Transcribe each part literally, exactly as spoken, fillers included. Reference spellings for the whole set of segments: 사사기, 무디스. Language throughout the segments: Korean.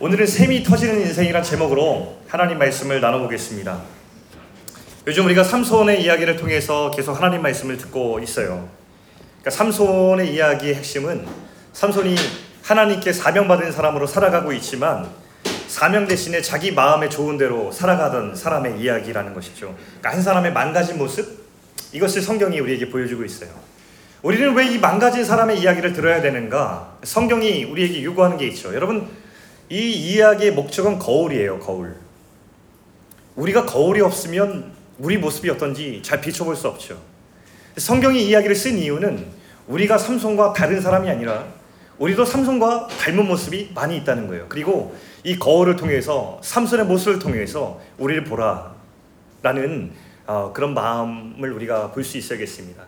오늘은 샘이 터지는 인생이란 제목으로 하나님 말씀을 나눠보겠습니다. 요즘 우리가 삼손의 이야기를 통해서 계속 하나님 말씀을 듣고 있어요. 그러니까 삼손의 이야기의 핵심은 삼손이 하나님께 사명받은 사람으로 살아가고 있지만 사명 대신에 자기 마음에 좋은 대로 살아가던 사람의 이야기라는 것이죠. 그러니까 한 사람의 망가진 모습, 이것을 성경이 우리에게 보여주고 있어요. 우리는 왜 이 망가진 사람의 이야기를 들어야 되는가? 성경이 우리에게 요구하는 게 있죠. 여러분, 이 이야기의 목적은 거울이에요. 거울. 우리가 거울이 없으면 우리 모습이 어떤지 잘 비춰볼 수 없죠. 성경이 이야기를 쓴 이유는 우리가 삼손과 다른 사람이 아니라 우리도 삼손과 닮은 모습이 많이 있다는 거예요. 그리고 이 거울을 통해서, 삼손의 모습을 통해서 우리를 보라라는 어, 그런 마음을 우리가 볼 수 있어야겠습니다.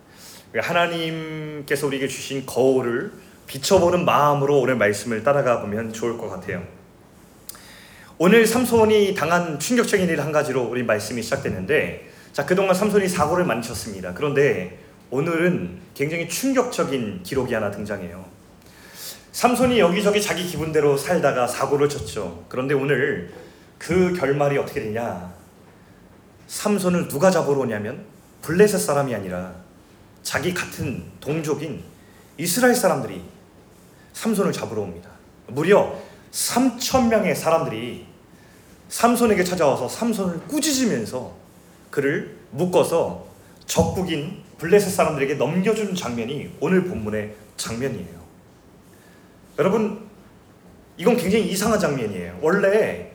하나님께서 우리에게 주신 거울을 비춰보는 마음으로 오늘 말씀을 따라가 보면 좋을 것 같아요. 오늘 삼손이 당한 충격적인 일 한 가지로 우리 말씀이 시작되는데, 자, 그동안 삼손이 사고를 많이 쳤습니다. 그런데 오늘은 굉장히 충격적인 기록이 하나 등장해요. 삼손이 여기저기 자기 기분대로 살다가 사고를 쳤죠. 그런데 오늘 그 결말이 어떻게 되냐? 삼손을 누가 잡으러 오냐면 블레셋 사람이 아니라 자기 같은 동족인 이스라엘 사람들이 삼손을 잡으러 옵니다. 무려 삼천 명의 사람들이 삼손에게 찾아와서 삼손을 꾸짖으면서 그를 묶어서 적국인 블레셋 사람들에게 넘겨준 장면이 오늘 본문의 장면이에요. 여러분, 이건 굉장히 이상한 장면이에요. 원래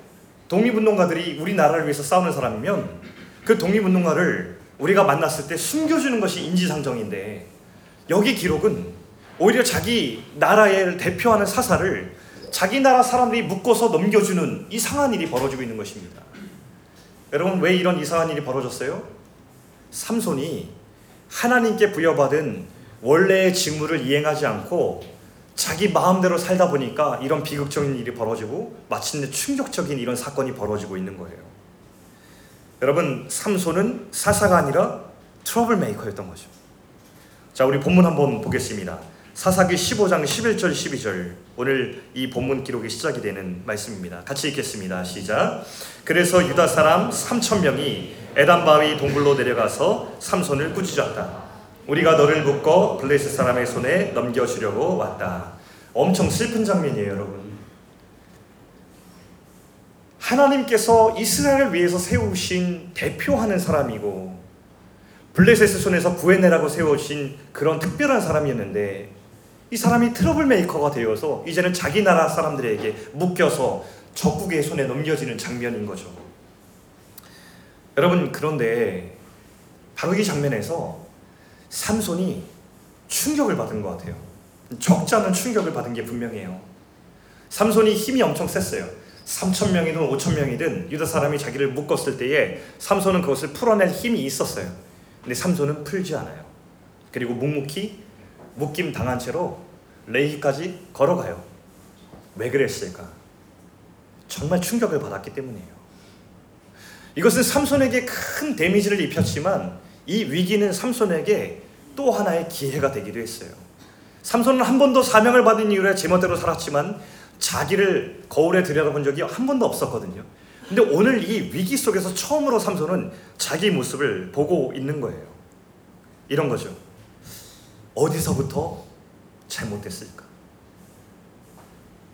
독립운동가들이 우리나라를 위해서 싸우는 사람이면 그 독립운동가를 우리가 만났을 때 숨겨주는 것이 인지상정인데, 여기 기록은 오히려 자기 나라를 대표하는 사사를 자기 나라 사람들이 묶어서 넘겨주는 이상한 일이 벌어지고 있는 것입니다. 여러분, 왜 이런 이상한 일이 벌어졌어요? 삼손이 하나님께 부여받은 원래의 직무를 이행하지 않고 자기 마음대로 살다 보니까 이런 비극적인 일이 벌어지고 마침내 충격적인 이런 사건이 벌어지고 있는 거예요. 여러분, 삼손은 사사가 아니라 트러블 메이커였던 거죠. 자, 우리 본문 한번 보겠습니다. 사사기 십오 장 십일 절 십이 절, 오늘 이 본문 기록이 시작이 되는 말씀입니다. 같이 읽겠습니다. 시작. 그래서 유다 사람 삼천 명이 에단 바위 동굴로 내려가서 삼손을 꾸짖었다. 우리가 너를 묶어 블레셋 사람의 손에 넘겨주려고 왔다. 엄청 슬픈 장면이에요, 여러분. 하나님께서 이스라엘을 위해서 세우신 대표하는 사람이고 블레셋의 손에서 구해내라고 세우신 그런 특별한 사람이었는데, 이 사람이 트러블메이커가 되어서 이제는 자기 나라 사람들에게 묶여서 적국의 손에 넘겨지는 장면인 거죠. 여러분, 그런데 바로 이 장면에서 삼손이 충격을 받은 것 같아요. 적지 않은 충격을 받은 게 분명해요. 삼손이 힘이 엄청 셌어요. 삼천 명이든 오천 명이든 유다 사람이 자기를 묶었을 때에 삼손은 그것을 풀어낼 힘이 있었어요. 근데 삼손은 풀지 않아요. 그리고 묵묵히 묶임 당한 채로 레이까지 걸어가요. 왜 그랬을까? 정말 충격을 받았기 때문이에요. 이것은 삼손에게 큰 데미지를 입혔지만 이 위기는 삼손에게 또 하나의 기회가 되기도 했어요. 삼손은 한 번도 사명을 받은 이후에 제멋대로 살았지만 자기를 거울에 들여다본 적이 한 번도 없었거든요. 근데 오늘 이 위기 속에서 처음으로 삼손은 자기 모습을 보고 있는 거예요. 이런 거죠. 어디서부터 잘못됐을까?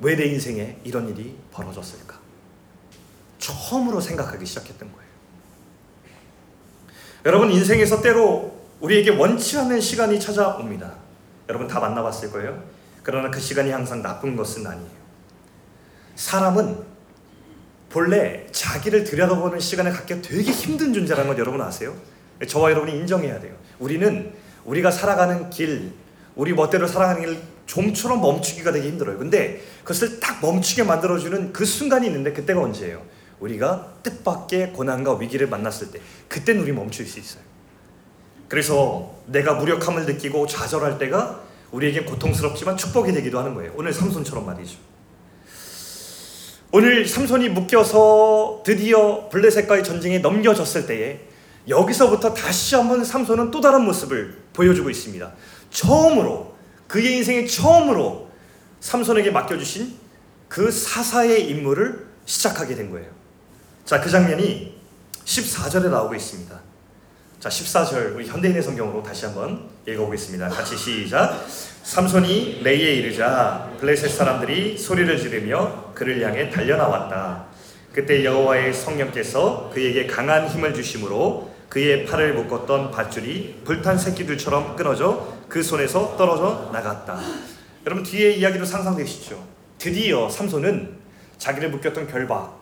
왜 내 인생에 이런 일이 벌어졌을까? 처음으로 생각하기 시작했던 거예요. 여러분, 인생에서 때로 우리에게 원치 않는 시간이 찾아옵니다. 여러분 다 만나봤을 거예요. 그러나 그 시간이 항상 나쁜 것은 아니에요. 사람은 본래 자기를 들여다보는 시간을 갖기가 되게 힘든 존재라는 걸 여러분 아세요? 저와 여러분이 인정해야 돼요. 우리는 우리가 살아가는 길, 우리 멋대로 살아가는 길 좀처럼 멈추기가 되게 힘들어요. 근데 그것을 딱 멈추게 만들어주는 그 순간이 있는데, 그때가 언제예요? 우리가 뜻밖의 고난과 위기를 만났을 때, 그땐 우리 멈출 수 있어요. 그래서 내가 무력함을 느끼고 좌절할 때가 우리에겐 고통스럽지만 축복이 되기도 하는 거예요. 오늘 삼손처럼 말이죠. 오늘 삼손이 묶여서 드디어 블레셋과의 전쟁에 넘겨졌을 때에 여기서부터 다시 한번 삼손은 또 다른 모습을 보여주고 있습니다. 처음으로, 그의 인생에 처음으로 삼손에게 맡겨주신 그 사사의 임무를 시작하게 된 거예요. 자, 그 장면이 십사 절에 나오고 있습니다. 자, 십사 절 우리 현대인의 성경으로 다시 한번 읽어보겠습니다. 같이 시작. 삼손이 레이에 이르자 블레셋 사람들이 소리를 지르며 그를 향해 달려나왔다. 그때 여호와의 성령께서 그에게 강한 힘을 주심으로 그의 팔을 묶었던 밧줄이 불탄 새끼들처럼 끊어져 그 손에서 떨어져 나갔다. 여러분, 뒤에 이야기도 상상되시죠? 드디어 삼손은 자기를 묶였던 결박,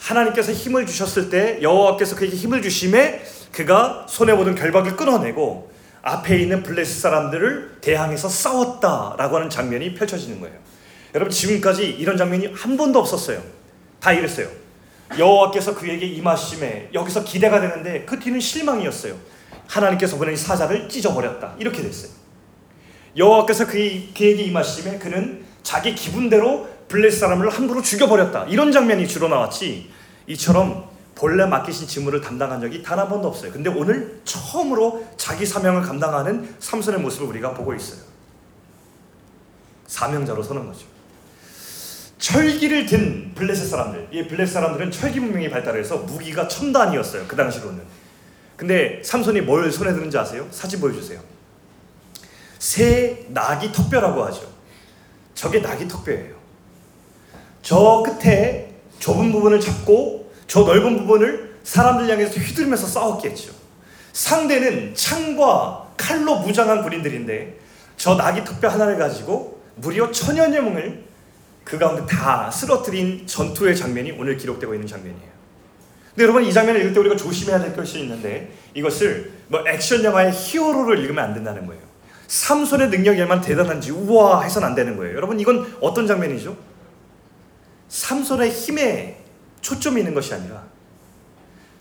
하나님께서 힘을 주셨을 때 여호와께서 그에게 힘을 주심에 그가 손에 보던 결박을 끊어내고 앞에 있는 블레셋 사람들을 대항해서 싸웠다라고 하는 장면이 펼쳐지는 거예요. 여러분, 지금까지 이런 장면이 한 번도 없었어요. 다 이랬어요. 여호와께서 그에게 임하심에 여기서 기대가 되는데 그 뒤는 실망이었어요. 하나님께서 보낸 사자를 찢어버렸다. 이렇게 됐어요. 여호와께서 그에게 임하심에 그는 자기 기분대로 블레셋 사람을 함부로 죽여버렸다. 이런 장면이 주로 나왔지, 이처럼 본래 맡기신 직무를 담당한 적이 단 한 번도 없어요. 근데 오늘 처음으로 자기 사명을 감당하는 삼손의 모습을 우리가 보고 있어요. 사명자로 서는 거죠. 철기를 든 블레셋 사람들, 이 블레셋 사람들은 철기 문명이 발달해서 무기가 첨단이었어요, 그 당시로는. 근데 삼손이 뭘 손에 드는지 아세요? 사진 보여주세요. 새 나귀 턱뼈라고 하죠. 저게 나귀 턱뼈예요. 저 끝에 좁은 부분을 잡고 저 넓은 부분을 사람들 향해서 휘두르면서 싸웠겠죠. 상대는 창과 칼로 무장한 군인들인데 저 나귀 턱뼈 하나를 가지고 무려 천여 명을 그 가운데 다 쓰러뜨린 전투의 장면이 오늘 기록되고 있는 장면이에요. 근데 여러분, 이 장면을 읽을 때 우리가 조심해야 될 것이 있는데, 이것을 뭐 액션 영화의 히어로를 읽으면 안 된다는 거예요. 삼손의 능력이 얼마나 대단한지 우와 해서는 안 되는 거예요. 여러분, 이건 어떤 장면이죠? 삼손의 힘에 초점이 있는 것이 아니라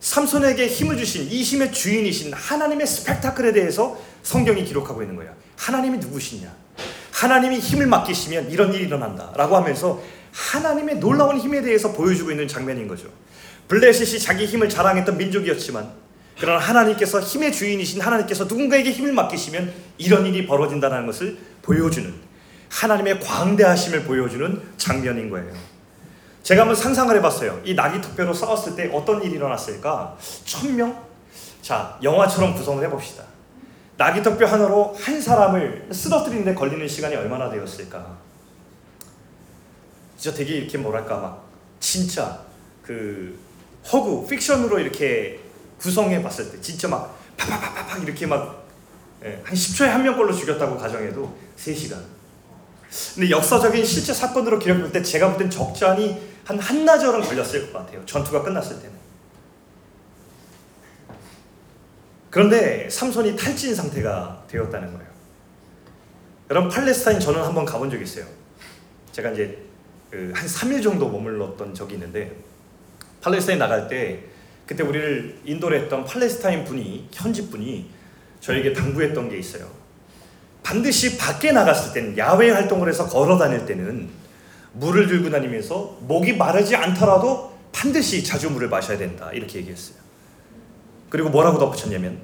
삼손에게 힘을 주신, 이 힘의 주인이신 하나님의 스펙타클에 대해서 성경이 기록하고 있는 거예요. 하나님이 누구시냐, 하나님이 힘을 맡기시면 이런 일이 일어난다 라고 하면서 하나님의 놀라운 힘에 대해서 보여주고 있는 장면인 거죠. 블레셋이 자기 힘을 자랑했던 민족이었지만, 그러나 하나님께서, 힘의 주인이신 하나님께서 누군가에게 힘을 맡기시면 이런 일이 벌어진다는 것을 보여주는, 하나님의 광대하심을 보여주는 장면인 거예요. 제가 한번 상상을 해봤어요. 이 나귀 턱뼈로 싸웠을 때 어떤 일이 일어났을까? 천명? 자, 영화처럼 구성을 해봅시다. 나귀 턱뼈 하나로 한 사람을 쓰러뜨리는데 걸리는 시간이 얼마나 되었을까? 진짜 되게 이렇게 뭐랄까 막 진짜 그 허구, 픽션으로 이렇게 구성해봤을 때 진짜 막 팍팍팍팍 이렇게 막 한 십 초에 한 명꼴로 죽였다고 가정해도 세 시간. 근데 역사적인 실제 사건으로 기록될 때 제가 볼 땐 적잖이 한 한나절은 걸렸을 것 같아요. 전투가 끝났을 때는. 그런데 삼손이 탈진 상태가 되었다는 거예요. 여러분, 팔레스타인 저는 한번 가본 적이 있어요. 제가 이제 그 한 삼 일 정도 머물렀던 적이 있는데, 팔레스타인 나갈 때 그때 우리를 인도를 했던 팔레스타인 분이, 현지 분이 저에게 당부했던 게 있어요. 반드시 밖에 나갔을 때는, 야외 활동을 해서 걸어 다닐 때는 물을 들고 다니면서 목이 마르지 않더라도 반드시 자주 물을 마셔야 된다, 이렇게 얘기했어요. 그리고 뭐라고 덧붙였냐면,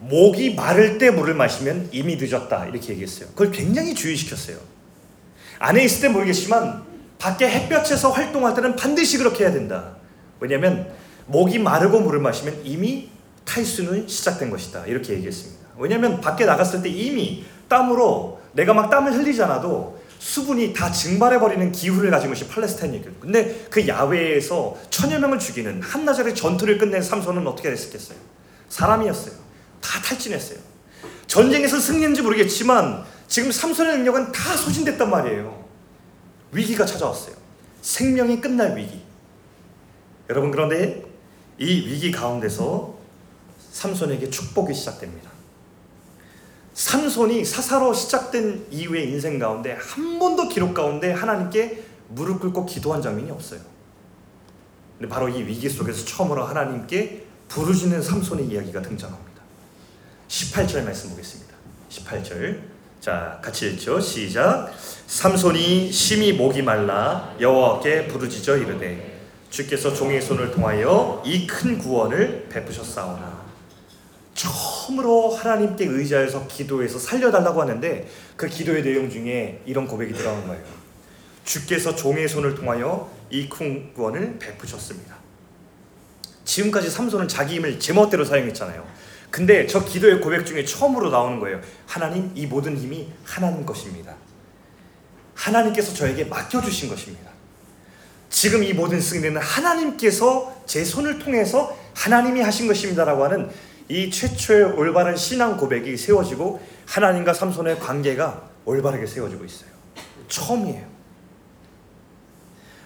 목이 마를 때 물을 마시면 이미 늦었다, 이렇게 얘기했어요. 그걸 굉장히 주의시켰어요. 안에 있을 때 모르겠지만 밖에 햇볕에서 활동할 때는 반드시 그렇게 해야 된다. 왜냐하면 목이 마르고 물을 마시면 이미 탈수는 시작된 것이다, 이렇게 얘기했습니다. 왜냐하면 밖에 나갔을 때 이미 땀으로, 내가 막 땀을 흘리지 않아도 수분이 다 증발해버리는 기후를 가진 것이 팔레스타인이거든요. 근데 그 야외에서 천여 명을 죽이는 한나절의 전투를 끝낸 삼손은 어떻게 됐었겠어요? 사람이었어요. 다 탈진했어요. 전쟁에서 승리했는지 모르겠지만 지금 삼손의 능력은 다 소진됐단 말이에요. 위기가 찾아왔어요. 생명이 끝날 위기. 여러분, 그런데 이 위기 가운데서 삼손에게 축복이 시작됩니다. 삼손이 사사로 시작된 이후의 인생 가운데 한 번도 기록 가운데 하나님께 무릎 꿇고 기도한 장면이 없어요. 근데 바로 이 위기 속에서 처음으로 하나님께 부르짖는 삼손의 이야기가 등장합니다. 십팔 절 말씀 보겠습니다. 십팔 절. 자, 같이 읽죠. 시작. 삼손이 심히 목이 말라 여호와께 부르짖어 이르되 주께서 종의 손을 통하여 이 큰 구원을 베푸셨사오나. 처음으로 하나님께 의지하여서 기도해서 살려달라고 하는데 그 기도의 내용 중에 이런 고백이 들어간 거예요. 주께서 종의 손을 통하여 이 큰 구원을 베푸셨습니다. 지금까지 삼손은 자기 힘을 제멋대로 사용했잖아요. 근데 저 기도의 고백 중에 처음으로 나오는 거예요. 하나님, 이 모든 힘이 하나님 것입니다. 하나님께서 저에게 맡겨주신 것입니다. 지금 이 모든 승리는 하나님께서 제 손을 통해서 하나님이 하신 것입니다 라고 하는 이 최초의 올바른 신앙 고백이 세워지고 하나님과 삼손의 관계가 올바르게 세워지고 있어요. 처음이에요.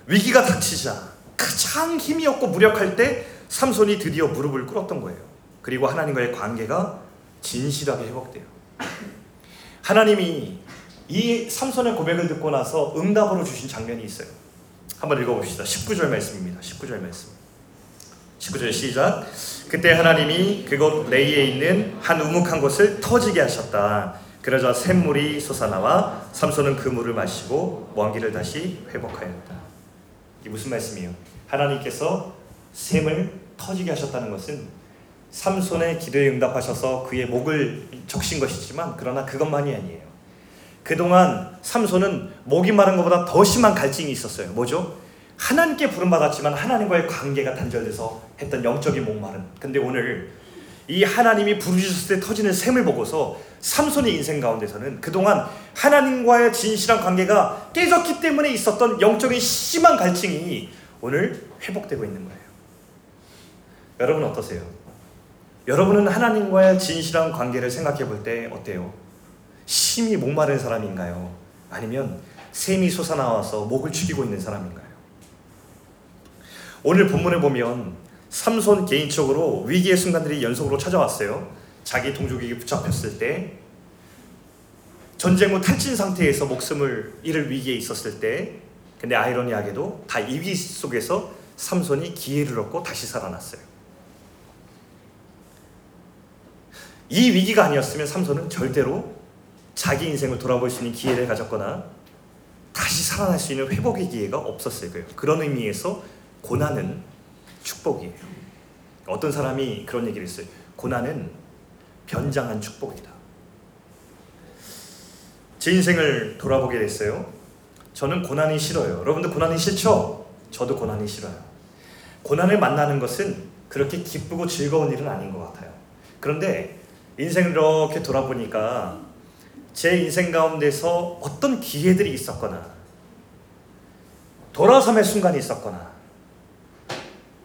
위기가 닥치자 가장 힘이 없고 무력할 때 삼손이 드디어 무릎을 꿇었던 거예요. 그리고 하나님과의 관계가 진실하게 회복돼요. 하나님이 이 삼손의 고백을 듣고 나서 응답으로 주신 장면이 있어요. 한번 읽어봅시다. 십구 절 말씀입니다. 십구 절 말씀. 십구 절 시작. 그때 하나님이 그곳 레이에 있는 한 우묵한 곳을 터지게 하셨다. 그러자 샘물이 솟아나와 삼손은 그 물을 마시고 먼 길을 다시 회복하였다. 이게 무슨 말씀이에요? 하나님께서 샘을 터지게 하셨다는 것은 삼손의 기도에 응답하셔서 그의 목을 적신 것이지만, 그러나 그것만이 아니에요. 그동안 삼손은 목이 마른 것보다 더 심한 갈증이 있었어요. 뭐죠? 하나님께 부름받았지만 하나님과의 관계가 단절돼서 했던 영적인 목마름. 근데 오늘 이 하나님이 부르셨을 때 터지는 샘을 보고서 삼손의 인생 가운데서는 그동안 하나님과의 진실한 관계가 깨졌기 때문에 있었던 영적인 심한 갈증이 오늘 회복되고 있는 거예요. 여러분 어떠세요? 여러분은 하나님과의 진실한 관계를 생각해 볼 때 어때요? 심히 목마른 사람인가요? 아니면 샘이 솟아나와서 목을 죽이고 있는 사람인가요? 오늘 본문에 보면 삼손 개인적으로 위기의 순간들이 연속으로 찾아왔어요. 자기 동족에게 붙잡혔을 때, 전쟁 후 탈진 상태에서 목숨을 잃을 위기에 있었을 때, 근데 아이러니하게도 다 이 위기 속에서 삼손이 기회를 얻고 다시 살아났어요. 이 위기가 아니었으면 삼손은 절대로 자기 인생을 돌아볼 수 있는 기회를 가졌거나 다시 살아날 수 있는 회복의 기회가 없었을 거예요. 그런 의미에서 고난은 축복이에요. 어떤 사람이 그런 얘기를 했어요. 고난은 변장한 축복이다. 제 인생을 돌아보게 됐어요. 저는 고난이 싫어요. 여러분도 고난이 싫죠? 저도 고난이 싫어요. 고난을 만나는 것은 그렇게 기쁘고 즐거운 일은 아닌 것 같아요. 그런데 인생을 이렇게 돌아보니까 제 인생 가운데서 어떤 기회들이 있었거나 돌아섬의 순간이 있었거나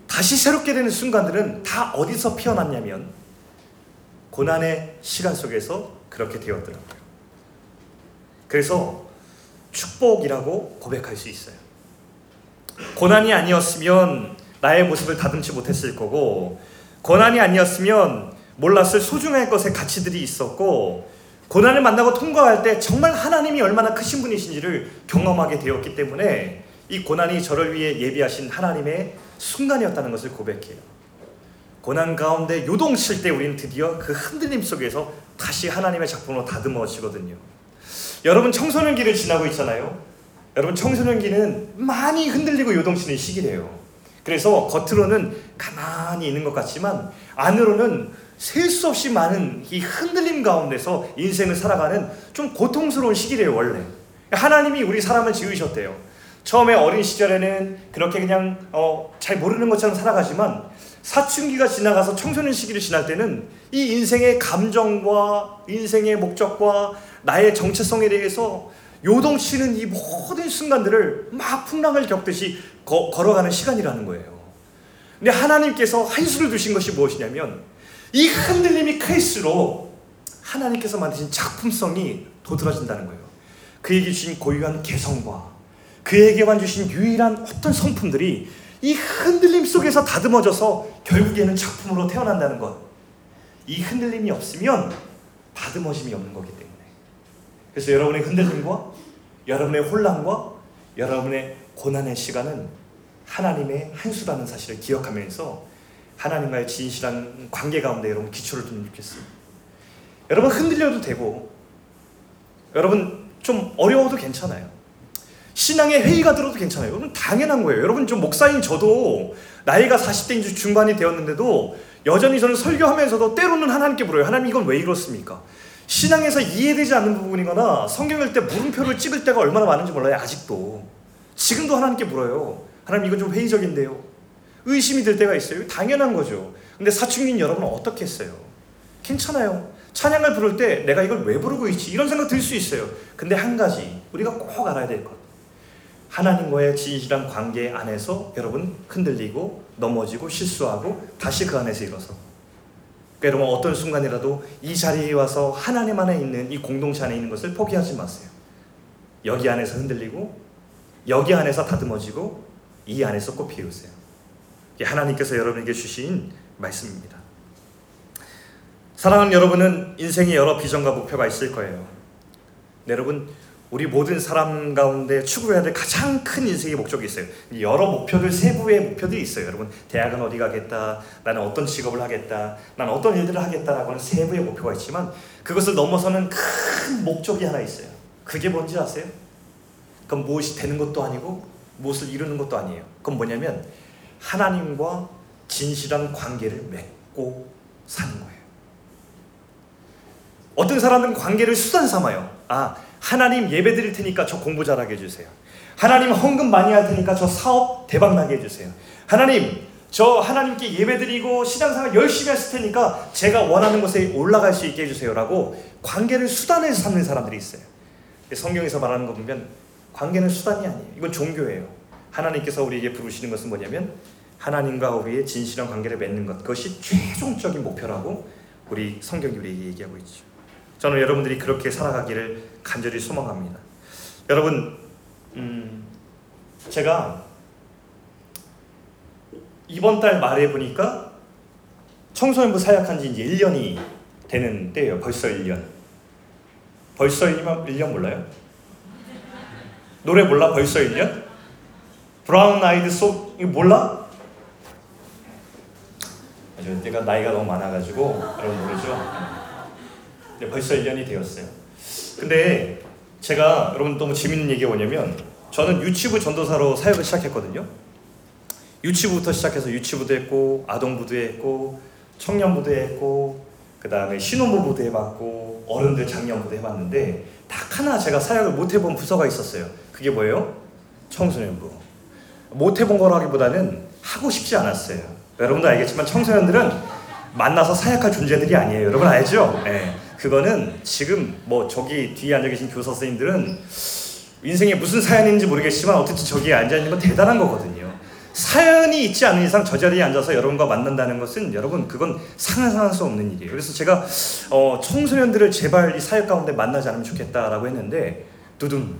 다시 새롭게 되는 순간들은 다 어디서 피어났냐면 고난의 시간 속에서 그렇게 되었더라고요. 그래서 축복이라고 고백할 수 있어요. 고난이 아니었으면 나의 모습을 다듬지 못했을 거고, 고난이 아니었으면 몰랐을 소중한 것의 가치들이 있었고, 고난을 만나고 통과할 때 정말 하나님이 얼마나 크신 분이신지를 경험하게 되었기 때문에 이 고난이 저를 위해 예비하신 하나님의 순간이었다는 것을 고백해요. 고난 가운데 요동칠 때 우리는 드디어 그 흔들림 속에서 다시 하나님의 작품으로 다듬어지거든요. 여러분 청소년기를 지나고 있잖아요. 여러분 청소년기는 많이 흔들리고 요동치는 시기래요. 그래서 겉으로는 가만히 있는 것 같지만 안으로는 셀 수 없이 많은 이 흔들림 가운데서 인생을 살아가는 좀 고통스러운 시기래요. 원래 하나님이 우리 사람을 지으셨대요. 처음에 어린 시절에는 그렇게 그냥 어, 잘 모르는 것처럼 살아가지만 사춘기가 지나가서 청소년 시기를 지날 때는 이 인생의 감정과 인생의 목적과 나의 정체성에 대해서 요동치는 이 모든 순간들을 막 풍랑을 겪듯이 거, 걸어가는 시간이라는 거예요. 근데 하나님께서 한 수를 두신 것이 무엇이냐면 이 흔들림이 클수록 하나님께서 만드신 작품성이 도드라진다는 거예요. 그에게 주신 고유한 개성과 그에게만 주신 유일한 어떤 성품들이 이 흔들림 속에서 다듬어져서 결국에는 작품으로 태어난다는 것. 이 흔들림이 없으면 다듬어짐이 없는 거기 때문에. 그래서 여러분의 흔들림과 여러분의 혼란과 여러분의 고난의 시간은 하나님의 한 수라는 사실을 기억하면서 하나님과의 진실한 관계 가운데 여러분 기초를 두면 좋겠어요. 여러분 흔들려도 되고 여러분 좀 어려워도 괜찮아요. 신앙의 회의가 들어도 괜찮아요. 여러분 당연한 거예요. 여러분 좀 목사인 저도 나이가 사십 대 중반이 되었는데도 여전히 저는 설교하면서도 때로는 하나님께 물어요. 하나님 이건 왜 이렇습니까? 신앙에서 이해되지 않는 부분이거나 성경일 때 물음표를 찍을 때가 얼마나 많은지 몰라요. 아직도. 지금도 하나님께 물어요. 하나님 이건 좀 회의적인데요. 의심이 들 때가 있어요. 당연한 거죠. 근데 사춘기인 여러분은 어떻게 했어요? 괜찮아요. 찬양을 부를 때 내가 이걸 왜 부르고 있지? 이런 생각 들 수 있어요. 근데 한 가지 우리가 꼭 알아야 될 것. 하나님과의 진실한 관계 안에서 여러분 흔들리고 넘어지고 실수하고 다시 그 안에서 일어서. 그러니까 여러분 어떤 순간이라도 이 자리에 와서 하나님 안에 있는 이 공동체 안에 있는 것을 포기하지 마세요. 여기 안에서 흔들리고 여기 안에서 다듬어지고 이 안에서 꽃 피우세요. 이게 하나님께서 여러분에게 주신 말씀입니다. 사랑하는 여러분은 인생의 여러 비전과 목표가 있을 거예요. 네, 여러분 우리 모든 사람 가운데 추구해야 될 가장 큰 인생의 목적이 있어요. 여러 목표들, 세부의 목표들이 있어요. 여러분 대학은 어디 가겠다, 나는 어떤 직업을 하겠다, 난 어떤 일들을 하겠다라고 하는 세부의 목표가 있지만 그것을 넘어서는 큰 목적이 하나 있어요. 그게 뭔지 아세요? 그건 무엇이 되는 것도 아니고 무엇을 이루는 것도 아니에요. 그건 뭐냐면 하나님과 진실한 관계를 맺고 사는 거예요. 어떤 사람은 관계를 수단 삼아요. 아, 하나님 예배 드릴 테니까 저 공부 잘하게 해주세요. 하나님 헌금 많이 할 테니까 저 사업 대박나게 해주세요. 하나님, 저 하나님께 예배 드리고 시장생활 열심히 했을 테니까 제가 원하는 곳에 올라갈 수 있게 해주세요. 라고 관계를 수단에서 삼는 사람들이 있어요. 성경에서 말하는 거 보면 관계는 수단이 아니에요. 이건 종교예요. 하나님께서 우리에게 부르시는 것은 뭐냐면 하나님과 우리의 진실한 관계를 맺는 것. 그것이 최종적인 목표라고 우리 성경이 우리에게 얘기하고 있죠. 저는 여러분들이 그렇게 살아가기를 간절히 소망합니다. 여러분, 음, 제가 이번 달 말에 보니까 청소년부 사역한 지 이제 일 년이 되는 때예요. 벌써 일 년. 벌써 일 년 몰라요? 노래 몰라? 벌써 일 년? 브라운 아이드 소 이거 몰라? 내가 나이가 너무 많아가지고 여러분 모르죠? 벌써 일 년이 되었어요. 근데 제가 여러분 너무 재밌는 얘기가 뭐냐면 저는 유치부 전도사로 사역을 시작했거든요. 유치부부터 시작해서 유치부도 했고 아동부도 했고 청년부도 했고 그 다음에 신혼부부도 해봤고 어른들 장년부도 해봤는데 딱 하나 제가 사역을 못해본 부서가 있었어요. 그게 뭐예요? 청소년부. 못해본 거라기보다는 하고 싶지 않았어요. 여러분도 알겠지만 청소년들은 만나서 사역할 존재들이 아니에요. 여러분 알죠? 네. 그거는 지금 뭐 저기 뒤에 앉아계신 교사 선생님들은 인생에 무슨 사연인지 모르겠지만 어쨌든 저기에 앉아있는 건 대단한 거거든요. 사연이 있지 않은 이상 저 자리에 앉아서 여러분과 만난다는 것은 여러분 그건 상상할 수 없는 일이에요. 그래서 제가 어 청소년들을 제발 이 사역 가운데 만나지 않으면 좋겠다라고 했는데 두둥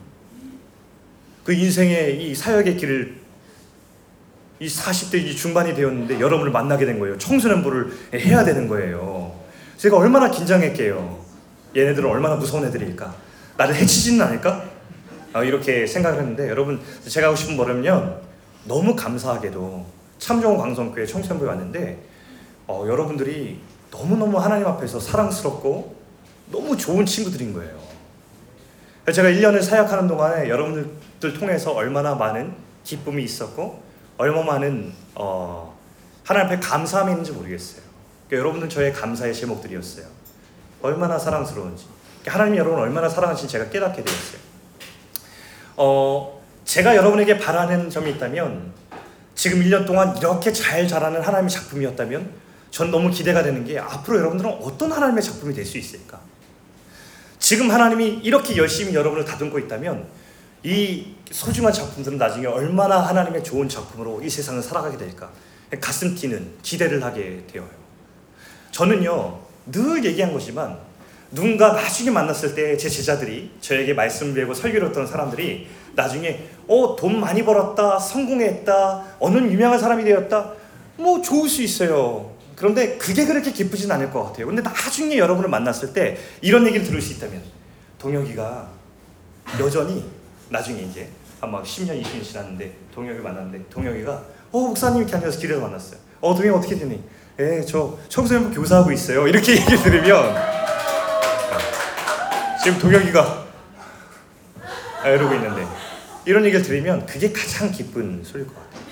그 인생의 이 사역의 길을 이 사십 대 이 중반이 되었는데 여러분을 만나게 된 거예요. 청소년부를 해야 되는 거예요. 제가 얼마나 긴장했게요. 얘네들은 얼마나 무서운 애들일까? 나를 해치지는 않을까? 아, 이렇게 생각을 했는데 여러분 제가 하고 싶은 뭐냐면 너무 감사하게도 참정광성교회 청소년부에 왔는데 어, 여러분들이 너무너무 하나님 앞에서 사랑스럽고 너무 좋은 친구들인 거예요. 제가 일 년을 사역하는 동안에 여러분들 통해서 얼마나 많은 기쁨이 있었고 얼마나 많은 어, 하나님 앞에 감사함이 있는지 모르겠어요. 그러니까 여러분은 저의 감사의 제목들이었어요. 얼마나 사랑스러운지. 그러니까 하나님이 여러분을 얼마나 사랑하신지 제가 깨닫게 되었어요. 어, 제가 여러분에게 바라는 점이 있다면 지금 일 년 동안 이렇게 잘 자라는 하나님의 작품이었다면 전 너무 기대가 되는 게 앞으로 여러분들은 어떤 하나님의 작품이 될 수 있을까? 지금 하나님이 이렇게 열심히 여러분을 다듬고 있다면 이 소중한 작품들은 나중에 얼마나 하나님의 좋은 작품으로 이 세상을 살아가게 될까? 가슴 뛰는 기대를 하게 되어요. 저는요 늘 얘기한 거지만 누군가 나중에 만났을 때 제 제자들이 저에게 말씀 배우고 설교를 했던 사람들이 나중에 어, 돈 많이 벌었다, 성공했다, 어느 유명한 사람이 되었다 뭐 좋을 수 있어요. 그런데 그게 그렇게 기쁘진 않을 것 같아요. 근데 나중에 여러분을 만났을 때 이런 얘기를 들을 수 있다면 동혁이가 여전히 나중에 이제 아마 십 년, 이십 년 지났는데 동혁이 만났는데 동혁이가 어 목사님 이렇게 앉아서 길에서 만났어요. 어 동혁이 어떻게 되니? 예, 저 청소년부 교사하고 있어요. 이렇게 얘기 들으면 지금 동혁이가 아, 이러고 있는데 이런 얘기를 들으면 그게 가장 기쁜 소리일 것 같아요.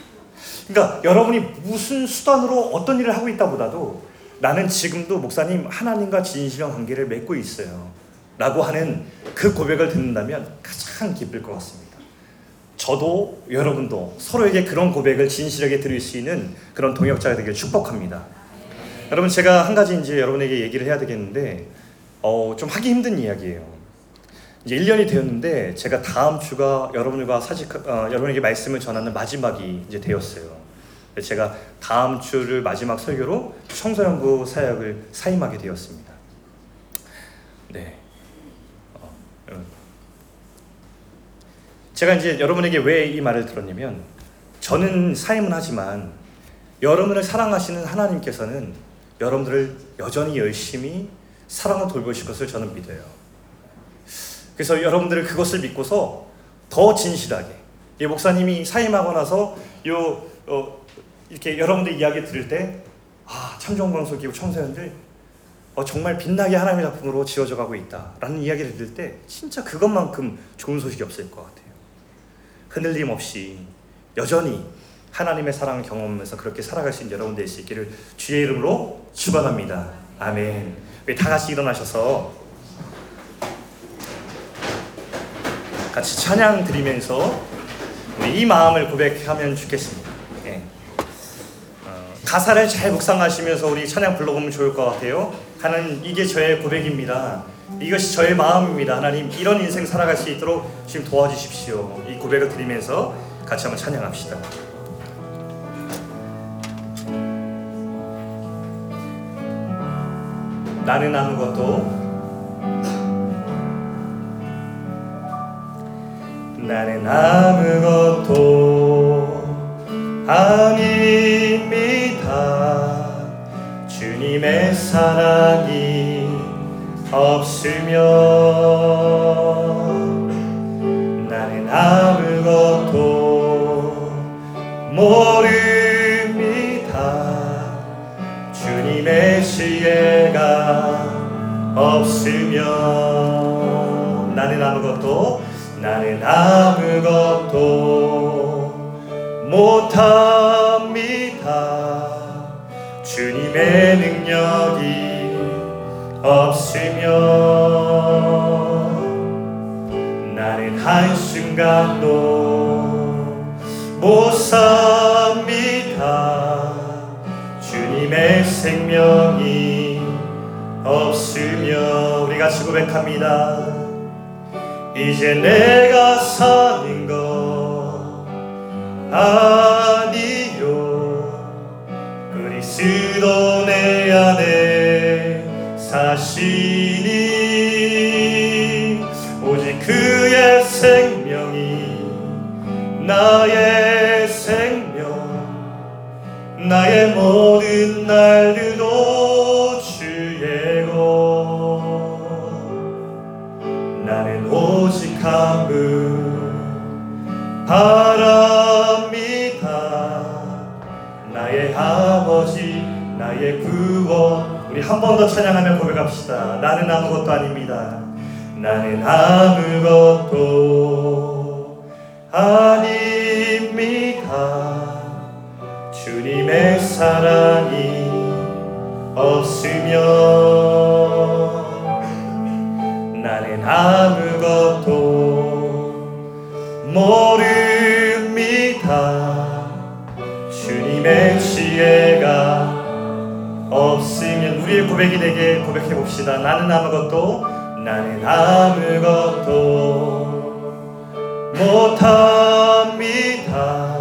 그러니까 여러분이 무슨 수단으로 어떤 일을 하고 있다 보다도 나는 지금도 목사님 하나님과 진실한 관계를 맺고 있어요 라고 하는 그 고백을 듣는다면 가장 기쁠 것 같습니다. 저도 여러분도 서로에게 그런 고백을 진실하게 드릴 수 있는 그런 동역자가 되길 축복합니다. 여러분, 제가 한 가지 이제 여러분에게 얘기를 해야 되겠는데 어, 좀 하기 힘든 이야기예요. 이제 일 년이 되었는데 제가 다음 주가 여러분과 사직 어, 여러분에게 말씀을 전하는 마지막이 이제 되었어요. 제가 다음 주를 마지막 설교로 청소년부 사역을 사임하게 되었습니다. 네. 제가 이제 여러분에게 왜 이 말을 들었냐면, 저는 사임은 하지만 여러분을 사랑하시는 하나님께서는 여러분들을 여전히 열심히 사랑을 돌보실 것을 저는 믿어요. 그래서 여러분들을 그것을 믿고서 더 진실하게, 이 목사님이 사임하고 나서 요 어, 이렇게 여러분들 이야기 들을 때, 아, 참정방송기구 청소년들 어, 정말 빛나게 하나님의 작품으로 지어져 가고 있다라는 이야기를 들을 때 진짜 그것만큼 좋은 소식이 없을 것 같아요. 흔들림 없이 여전히 하나님의 사랑을 경험하면서 그렇게 살아갈 수 있는 여러분 될 수 있기를 주의 이름으로 축원합니다. 아멘. 우리 다 같이 일어나셔서 같이 찬양 드리면서 우리 이 마음을 고백하면 좋겠습니다. 예. 어, 가사를 잘 묵상하시면서 우리 찬양 불러보면 좋을 것 같아요. 하나님, 이게 저의 고백입니다. 이것이 저의 마음입니다. 하나님, 이런 인생 살아갈 수 있도록 지금 도와주십시오. 이 고백을 드리면서 같이 한번 찬양합시다. 나는 아무것도 나는 아무것도 아닙니다. 주님의 사랑이 없으면 나는 아무것도 모릅니다. 주님의 지혜가 없으면 나는 아무것도 나는 아무것도 못합니다. 주님의 능력이 없으면 나는 한순간도 못 삽니다. 주님의 생명이 없으면 우리 같이 고백합니다. 이제 내가 사는 것 아니요, 그리스도 내 안에 사시니 오직 그의 생명이 나의 생명, 나의 모든 날들도 주의 것. 나는 오직 한 분 바랍니다. 나의 아버지, 나의 구원. 우리 한 번 더 찬양하며 고백합시다. 나는 아무것도 아닙니다. 나는 아무것도 아닙니다. 주님의 사랑이 없으면 나는 아무것도 모릅니다. 주님의 지혜가 없으면 우리의 고백이 되게 고백해봅시다. 나는 아무것도 나는 아무것도 못합니다.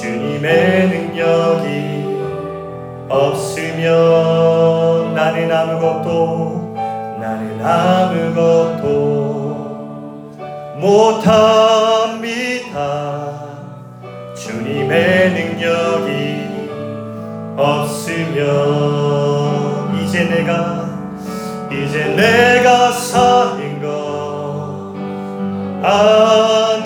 주님의 능력이 없으면 나는 아무것도 나는 아무것도 못합니다. 주님의 능력이 없으면 이제 내가 이제 내가 사는 것 아니요,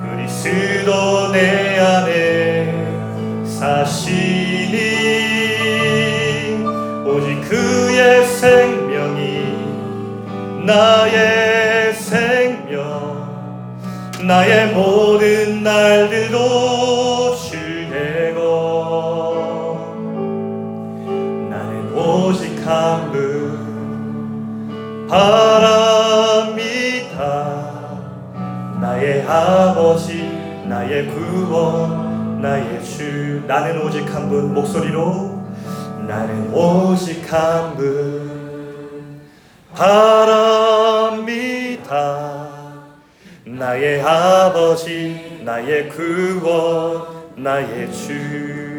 그리스도 내 안에 사시니 오직 그의 생명이 나의 생명, 나의 모든 날들도 한 분 바랍니다. 나의 구원 나의 주. 나는 오직 한 분, 목소리로 나는 오직 한 분 바랍니다. 나의 아버지 나의 구원 나의 주.